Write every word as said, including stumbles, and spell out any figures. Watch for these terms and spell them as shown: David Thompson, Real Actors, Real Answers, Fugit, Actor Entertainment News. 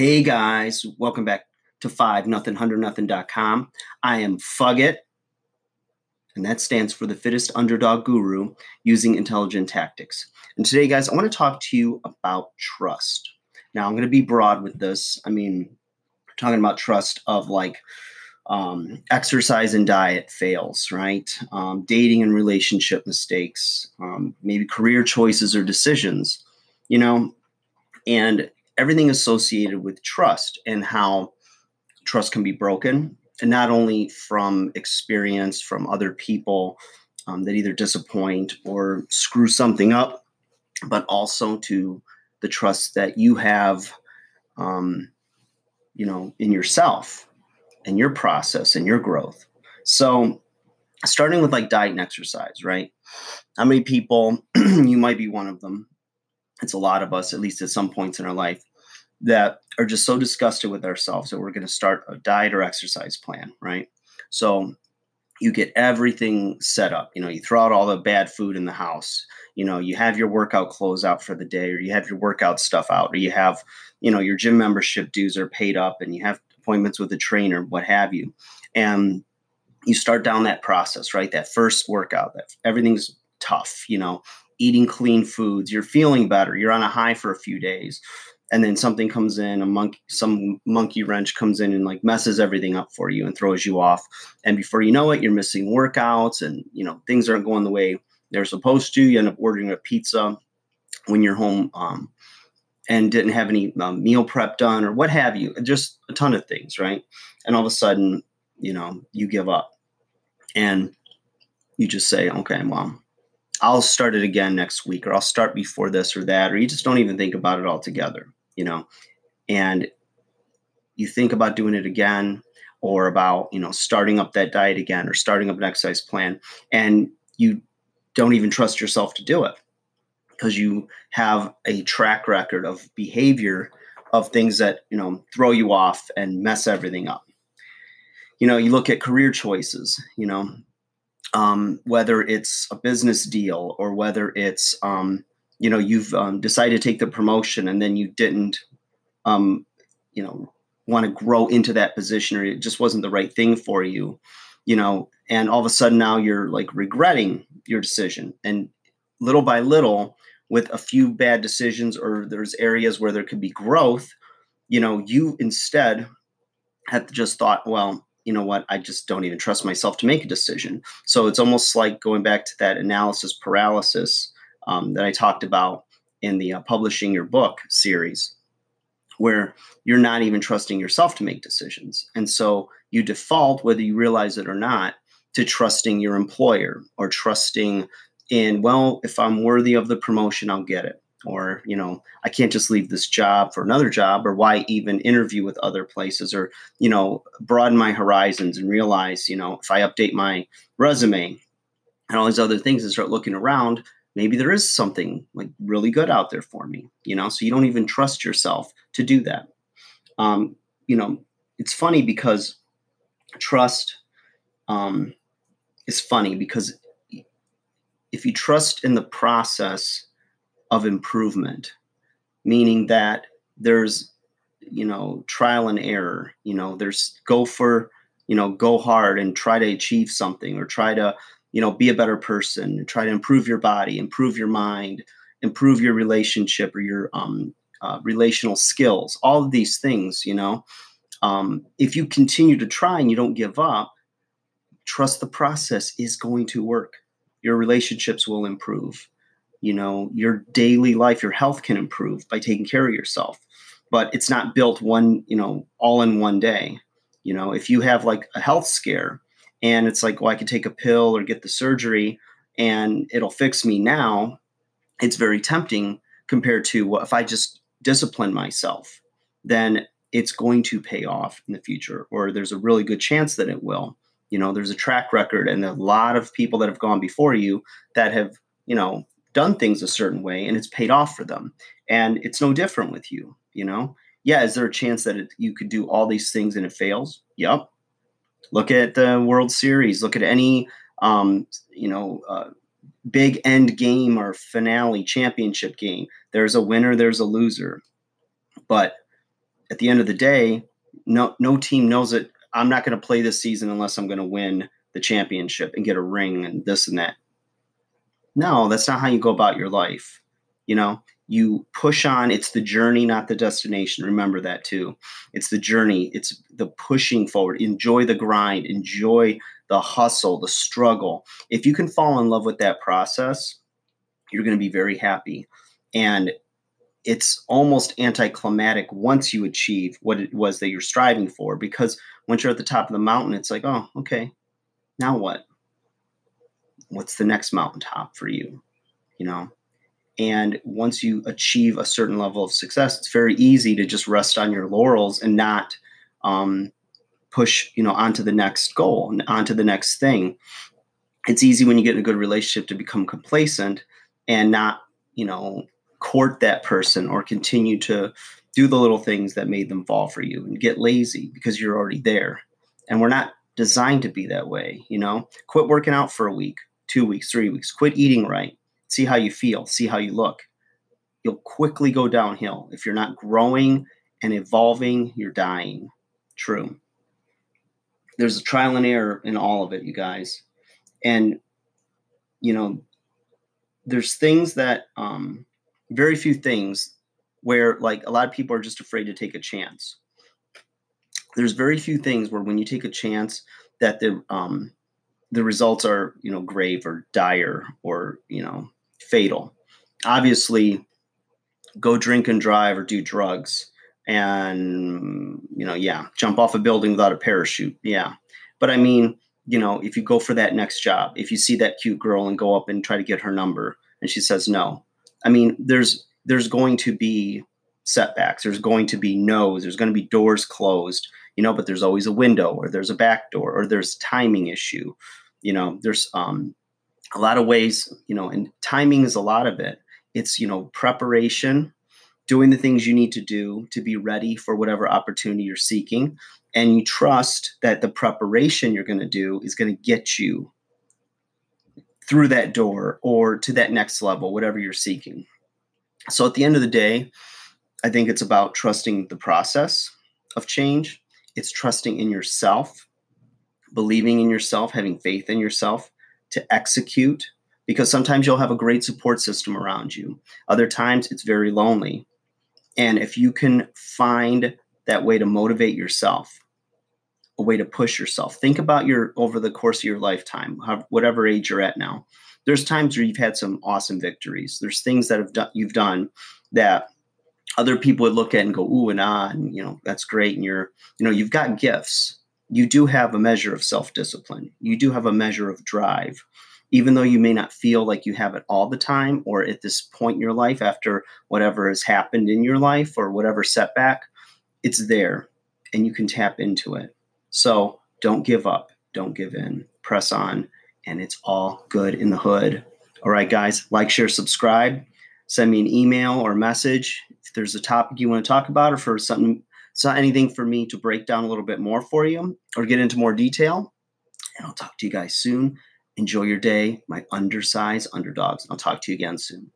Hey guys, welcome back to five nothing one hundred nothing dot com. I am Fugit, and that stands for the Fittest Underdog Guru, using intelligent tactics. And today, guys, I want to talk to you about trust. Now, I'm going to be broad with this. I mean, we're talking about trust of like um, exercise and diet fails, right? Um, dating and relationship mistakes, um, maybe career choices or decisions, you know, and everything associated with trust and how trust can be broken, and not only from experience from other people um, that either disappoint or screw something up, but also to the trust that you have, um, you know, in yourself and your process and your growth. So starting with like diet and exercise, right? How many people, you might be one of them, it's a lot of us, at least at some points in our life, that are just so disgusted with ourselves that we're going to start a diet or exercise plan, right? So you get everything set up. You know, you throw out all the bad food in the house. You know, you have your workout clothes out for the day, or you have your workout stuff out, or you have, you know, your gym membership dues are paid up, and you have appointments with a trainer, what have you. And you start down that process, right? That first workout, that everything's tough, you know, eating clean foods, you're feeling better, you're on a high for a few days. And then something comes in, a monkey, some monkey wrench comes in and like messes everything up for you and throws you off. And before you know it, you're missing workouts and, you know, things aren't going the way they're supposed to. You end up ordering a pizza when you're home um, and didn't have any um, meal prep done or what have you, just a ton of things, right? And all of a sudden, you know, you give up and you just say, okay, mom, I'll start it again next week, or I'll start before this or that, or you just don't even think about it altogether. You know, and you think about doing it again, or about, you know, starting up that diet again, or starting up an exercise plan, and you don't even trust yourself to do it because you have a track record of behavior of things that, you know, throw you off and mess everything up. You know, you look at career choices, you know, um, whether it's a business deal or whether it's, um, you know, you've um, decided to take the promotion and then you didn't, um, you know, want to grow into that position, or it just wasn't the right thing for you, you know, and all of a sudden now you're like regretting your decision. And little by little, with a few bad decisions, or there's areas where there could be growth, you know, you instead have just thought, well, you know what, I just don't even trust myself to make a decision. So it's almost like going back to that analysis paralysis Um, that I talked about in the uh, Publishing Your Book series, where you're not even trusting yourself to make decisions. And so you default, whether you realize it or not, to trusting your employer, or trusting in, well, if I'm worthy of the promotion, I'll get it. Or, you know, I can't just leave this job for another job, or why even interview with other places, or, you know, broaden my horizons and realize, you know, if I update my resume and all these other things and start looking around, maybe there is something like really good out there for me, you know, so you don't even trust yourself to do that. Um, you know, it's funny because trust um, is funny because if you trust in the process of improvement, meaning that there's, you know, trial and error, you know, there's go for, you know, go hard and try to achieve something, or try to, you know, be a better person, try to improve your body, improve your mind, improve your relationship or your um, uh, relational skills, all of these things, you know, um, if you continue to try and you don't give up, trust the process is going to work. Your relationships will improve, you know, your daily life, your health can improve by taking care of yourself, but it's not built one, you know, all in one day. You know, if you have like a health scare, and it's like, well, I could take a pill or get the surgery and it'll fix me now, it's very tempting compared to, well, if I just discipline myself, then it's going to pay off in the future, or there's a really good chance that it will. You know, there's a track record and a lot of people that have gone before you that have, you know, done things a certain way and it's paid off for them. And it's no different with you, you know? Yeah, is there a chance that it, you could do all these things and it fails? Yep. Look at the World Series. Look at any, um, you know, uh, big end game or finale championship game. There's a winner, there's a loser. But at the end of the day, no no team knows it. I'm not going to play this season unless I'm going to win the championship and get a ring and this and that. No, that's not how you go about your life. You know, you push on. It's the journey, not the destination. Remember that too. It's the journey. It's the pushing forward. Enjoy the grind. Enjoy the hustle, the struggle. If you can fall in love with that process, you're going to be very happy. And it's almost anticlimactic once you achieve what it was that you're striving for, because once you're at the top of the mountain, it's like, oh, okay, now what? What's the next mountaintop for you? You know? And once you achieve a certain level of success, it's very easy to just rest on your laurels and not um, push, you know, onto the next goal and onto the next thing. It's easy when you get in a good relationship to become complacent and not, you know, court that person or continue to do the little things that made them fall for you and get lazy because you're already there. And we're not designed to be that way. You know, quit working out for a week, two weeks, three weeks, quit eating right. See how you feel, see how you look. You'll quickly go downhill. If you're not growing and evolving, you're dying. True. There's a trial and error in all of it, you guys. And, you know, there's things that, um, very few things where, like, a lot of people are just afraid to take a chance. There's very few things where when you take a chance that the um, the results are, you know, grave or dire or, you know, fatal. Obviously, go drink and drive or do drugs and, you know, yeah, jump off a building without a parachute. Yeah. But I mean, you know, if you go for that next job, if you see that cute girl and go up and try to get her number and she says no, I mean, there's there's going to be setbacks. There's going to be no's. There's going to be doors closed, you know, but there's always a window or there's a back door or there's timing issue. You know, there's um, a lot of ways, you know, and timing is a lot of it. It's, you know, preparation, doing the things you need to do to be ready for whatever opportunity you're seeking. And you trust that the preparation you're going to do is going to get you through that door or to that next level, whatever you're seeking. So at the end of the day, I think it's about trusting the process of change. It's trusting in yourself, believing in yourself, having faith in yourself to execute, because sometimes you'll have a great support system around you. Other times it's very lonely. And if you can find that way to motivate yourself, a way to push yourself. Think about your, over the course of your lifetime, how, whatever age you're at now, there's times where you've had some awesome victories. There's things that have done, you've done that other people would look at and go, ooh, and ah, and you know, that's great. And you're, you know, you've got gifts. You do have a measure of self-discipline. You do have a measure of drive, even though you may not feel like you have it all the time or at this point in your life after whatever has happened in your life or whatever setback, it's there and you can tap into it. So don't give up, don't give in, press on, and it's all good in the hood. All right, guys, like, share, subscribe, send me an email or message. If there's a topic you want to talk about or for something, it's not anything for me to break down a little bit more for you or get into more detail. And I'll talk to you guys soon. Enjoy your day, my undersized underdogs. I'll talk to you again soon.